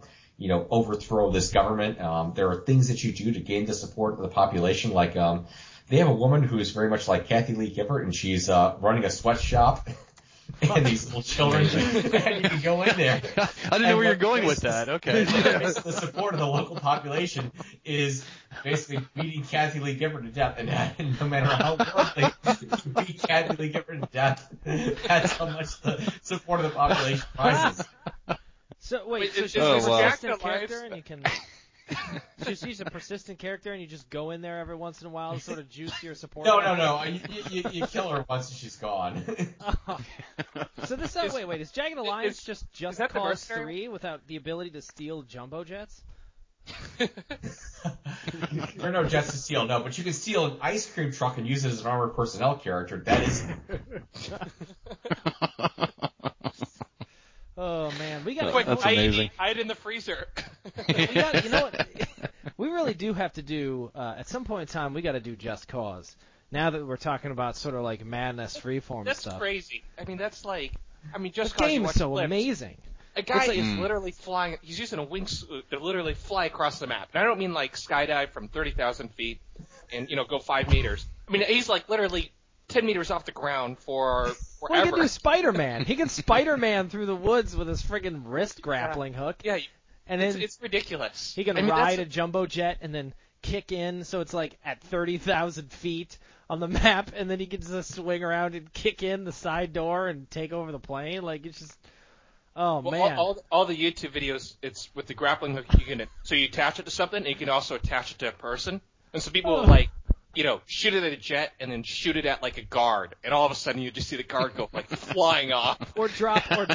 overthrow this government. There are things that you do to gain the support of the population. Like, they have a woman who is very much like Kathie Lee Gifford, and she's running a sweatshop. And these little children, and you can go in there. I didn't know where you're going with that. Okay. The support of the local population is basically beating Kathie Lee Gifford to death, and no matter how well they beat Kathie Lee Gifford to death, that's how much the support of the population rises. So she's a persistent character, and you just go in there every once in a while and sort of juice your support. No. You kill her once and she's gone. So this wait, is Jagged Alliance just Cause 3 without the ability to steal jumbo jets? There are no jets to steal, no, but you can steal an ice cream truck and use it as an armored personnel character. That is. Oh man, we got to hide in the freezer. You know what? We really do have to do, at some point in time, we got to do Just Cause. Now that we're talking about sort of like madness, freeform that's stuff. That's crazy. I mean, that's like, I mean, Just Cause. The game is so amazing. A guy like, is literally flying. He's using a wingsuit to literally fly across the map. And I don't mean like skydive from 30,000 feet and, you know, go 5 meters. I mean, he's like literally 10 meters off the ground for forever. Well, he can do Spider-Man. He can Spider-Man through the woods with his friggin' wrist grappling hook. Yeah, and it's ridiculous. He can ride a jumbo jet and then kick in, so it's like at 30,000 feet on the map, and then he can just swing around and kick in the side door and take over the plane. Like, it's just... Oh, well, man. All the YouTube videos, it's with the grappling hook. So you attach it to something, and you can also attach it to a person. And so people will, like, you know, shoot it at a jet and then shoot it at, like, a guard. And all of a sudden you just see the guard go, like, flying off. Or drop. Or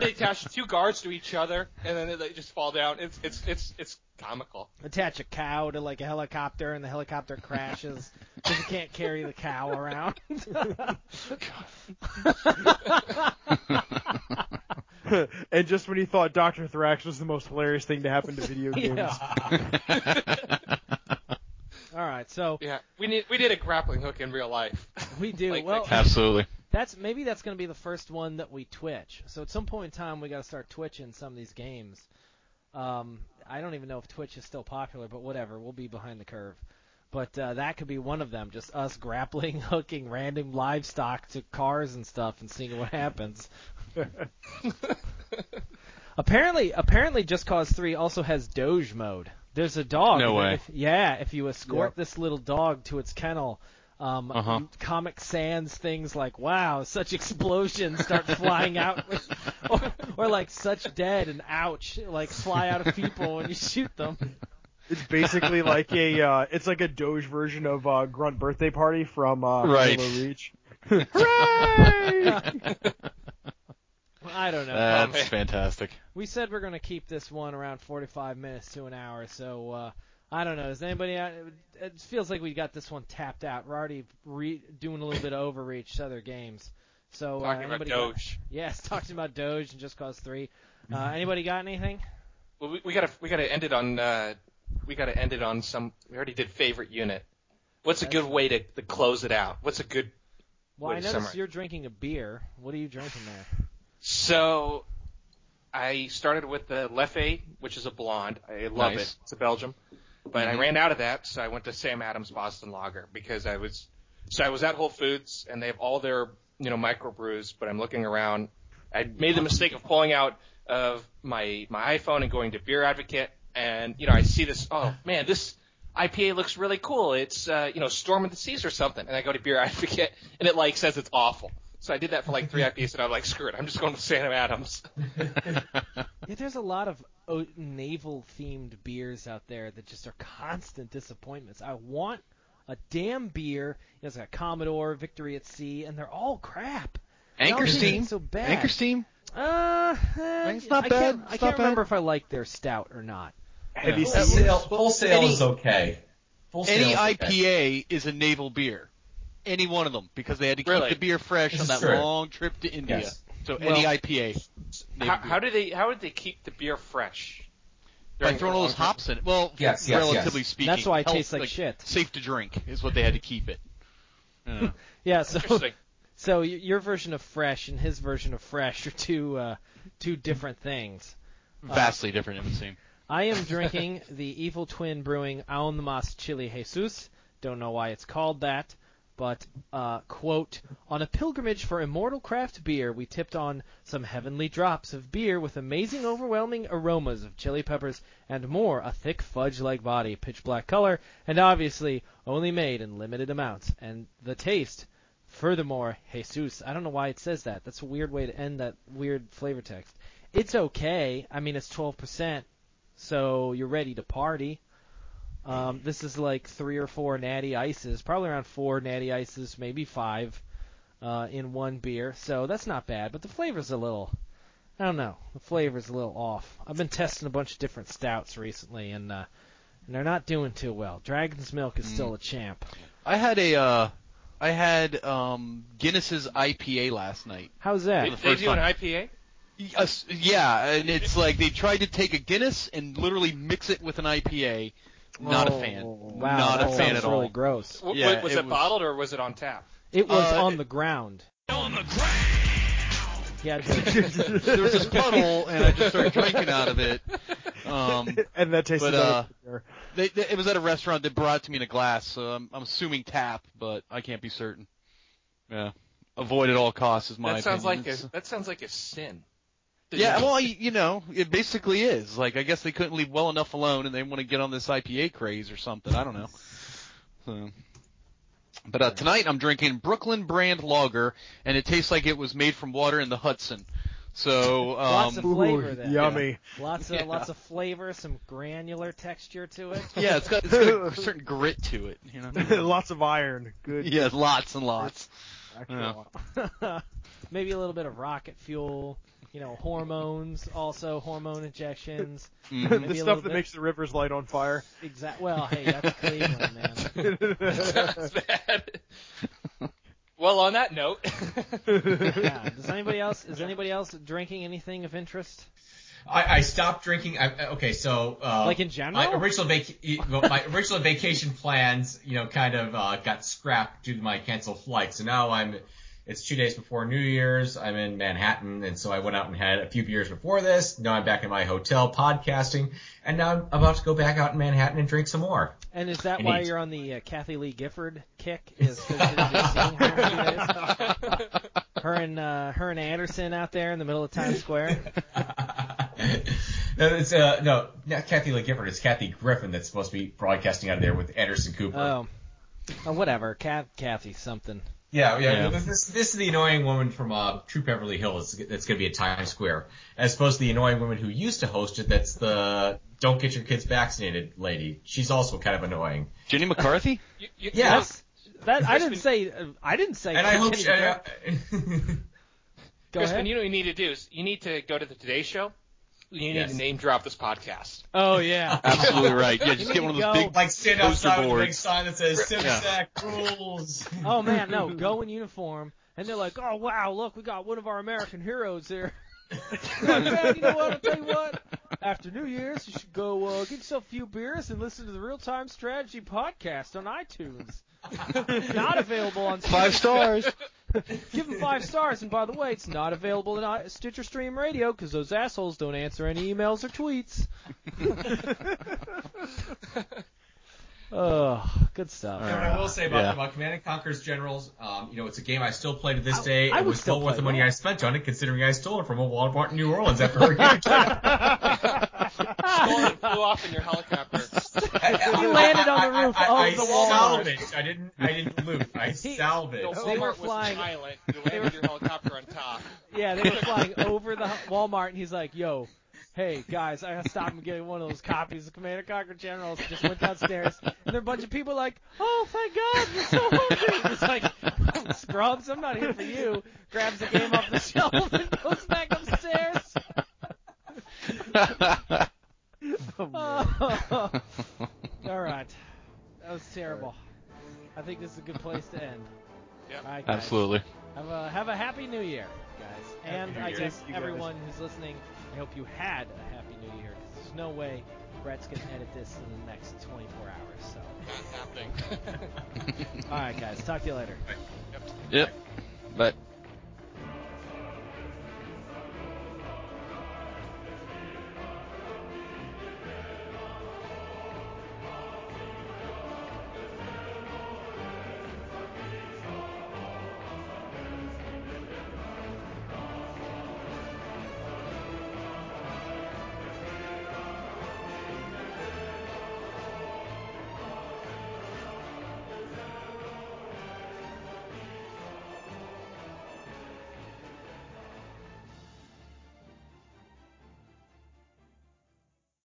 they attach two guards to each other, and then they just fall down. It's comical. Attach a cow to, like, a helicopter, and the helicopter crashes because you can't carry the cow around. And just when you thought Dr. Thrax was the most hilarious thing to happen to video games. Yeah. All right, so yeah, we did a grappling hook in real life. We do. Like, well, absolutely. Maybe that's going to be the first one that we Twitch. So at some point in time, we got to start twitching some of these games. I don't even know if Twitch is still popular, but whatever, we'll be behind the curve. But that could be one of them, just us grappling, hooking random livestock to cars and stuff and seeing what happens. Apparently, Just Cause 3 also has Doge mode. There's a dog. No way. If you escort this little dog to its kennel, Comic Sans things like, wow, such explosions start flying out. Or like, such dead and ouch, like fly out of people when you shoot them. It's basically like a Doge version of Grunt Birthday Party from Halo Reach. Hooray! I don't know. That's fantastic. We said we're going to keep this one around 45 minutes to an hour, so I don't know. Is anybody out? It feels like we got this one tapped out. We're already doing a little bit of overreach to other games. So talking about Doge. Talking about Doge and Just Cause 3. Anybody got anything? Well, we got to end it on some. We already did favorite unit. What's a good way to close it out? What's a good? Well, I noticed you're drinking a beer. What are you drinking there? So, I started with the Leffe, which is a blonde. I love it. It's a Belgium. But I ran out of that, so I went to Sam Adams Boston Lager because I was at Whole Foods and they have all their, you know, microbrews, but I'm looking around. I made the mistake of pulling out of my iPhone and going to Beer Advocate, and I see this, oh man, this IPA looks really cool. It's Storm of the Seas or something. And I go to Beer Advocate and it like says it's awful. So I did that for like 3 IPAs, and I was like, screw it, I'm just going with Sam Adams. There's a lot of naval-themed beers out there that just are constant disappointments. I want a damn beer. It's like a Commodore, Victory at Sea, and they're all crap. Anchor Steam? So bad. Anchor Steam? It's not bad. I can't remember if I like their stout or not. Heavy Wholesale is okay. Any IPA is a naval beer. Any one of them, because they had to keep the beer fresh on that long trip to India. Yes. So any IPA. How would they keep the beer fresh? By throwing all those hops in it. Well, relatively speaking. That's why it tastes like shit. Safe to drink is what they had to keep it. So your version of fresh and his version of fresh are two different things. Vastly different, it would seem. I am drinking the Evil Twin Brewing Aún Más Chile Jesus. Don't know why it's called that. But, quote, on a pilgrimage for immortal craft beer, we tipped on some heavenly drops of beer with amazing, overwhelming aromas of chili peppers and more, a thick fudge-like body, pitch-black color, and obviously only made in limited amounts. And the taste, furthermore, Jesus. I don't know why it says that. That's a weird way to end that weird flavor text. It's okay. I mean, it's 12%, so you're ready to party. This is like 3 or 4 natty ices, probably around 4 natty ices, maybe 5 in one beer. So that's not bad, but the flavor's a little, I don't know, the flavor's a little off. I've been testing a bunch of different stouts recently, and they're not doing too well. Dragon's Milk is still a champ. I had Guinness's IPA last night. How's that? Did you do an IPA? Yeah, and it's like they tried to take a Guinness and literally mix it with an IPA. Not a fan. Wow, not a fan at all. Really gross. Yeah, was it bottled or was it on tap? It was on the ground. On the ground. Yeah. There was this puddle, and I just started drinking out of it. And that tasted better. It was at a restaurant that brought it to me in a glass, so I'm assuming tap, but I can't be certain. Yeah. Avoid at all costs is my opinion. That sounds like a sin. Yeah, well, you know, it basically is. Like, I guess they couldn't leave well enough alone, and they want to get on this IPA craze or something. I don't know. So, but tonight I'm drinking Brooklyn brand lager, and it tastes like it was made from water in the Hudson. So lots of flavor there. Yummy. Yeah. Lots of flavor, some granular texture to it. Yeah, it's got a certain grit to it. You know, lots of iron. Good. Yeah, lots and lots. Yeah. Maybe a little bit of rocket fuel. You know, hormones, also hormone injections. Mm-hmm. The stuff that makes the rivers light on fire. Exactly. Well, hey, that's Cleveland, man. That's bad. Well, on that note. Yeah. Is anybody else drinking anything of interest? I stopped drinking. So. Like in general? My original vacation plans, you know, kind of got scrapped due to my canceled flight. So now it's 2 days before New Year's. I'm in Manhattan, and so I went out and had a few beers before this. Now I'm back in my hotel podcasting, and now I'm about to go back out in Manhattan and drink some more. And is that why you're on the Kathie Lee Gifford kick? Is you're just seeing her in 2 days? Her and Anderson out there in the middle of Times Square. No, it's no, not Kathie Lee Gifford. It's Kathy Griffin that's supposed to be broadcasting out of there with Anderson Cooper. Oh whatever, Kathy something. Yeah. This is the annoying woman from True Beverly Hills that's going to be at Times Square, as opposed to the annoying woman who used to host it. That's the "Don't get your kids vaccinated" lady. She's also kind of annoying. Jenny McCarthy. Yes. I didn't say. And I hope. Go ahead. You know what you need to do is you need to go to the Today Show. You need to name drop this podcast. Oh, yeah. Absolutely right. Yeah, just get one of those big like stand outside boards with a big sign that says CIMSEC rules. Oh, man, no. Go in uniform. And they're like, oh, wow, look, we got one of our American heroes here. Man, you know what? I'll tell you what. After New Year's, you should go get yourself a few beers and listen to the Real Time Strategy podcast on iTunes. Not available on Stitcher. 5 stars. Give them 5 stars, and by the way, it's not available on Stitcher Stream Radio because those assholes don't answer any emails or tweets. Oh, good stuff. And what I will say about Command and Conquer's Generals, you know, it's a game I still play to this day. It was still worth the money I spent on it, considering I stole it from a Walmart in New Orleans after Hurricane Katrina. Stole it and flew off in your helicopter. You landed on the roof of the Walmart. I didn't loot. I salvaged. The Walmart was silent. You landed your helicopter on top. Yeah, they were flying over the Walmart, and he's like, yo, hey, guys, I got to stop and get one of those copies of Command and Conquer Generals. Just went downstairs, and there are a bunch of people like, oh, thank God, you're so hungry. It's like, scrubs, I'm not here for you. Grabs the game off the shelf and goes back upstairs. Oh, all right. That was terrible. I think this is a good place to end. Yep. All right, guys. Absolutely. Have a happy New Year, guys. And I guess everyone who's listening, I hope you had a happy New Year. There's no way Brett's going to edit this in the next 24 hours. So. Not happening. All right, guys. Talk to you later. Right. Yep. Bye.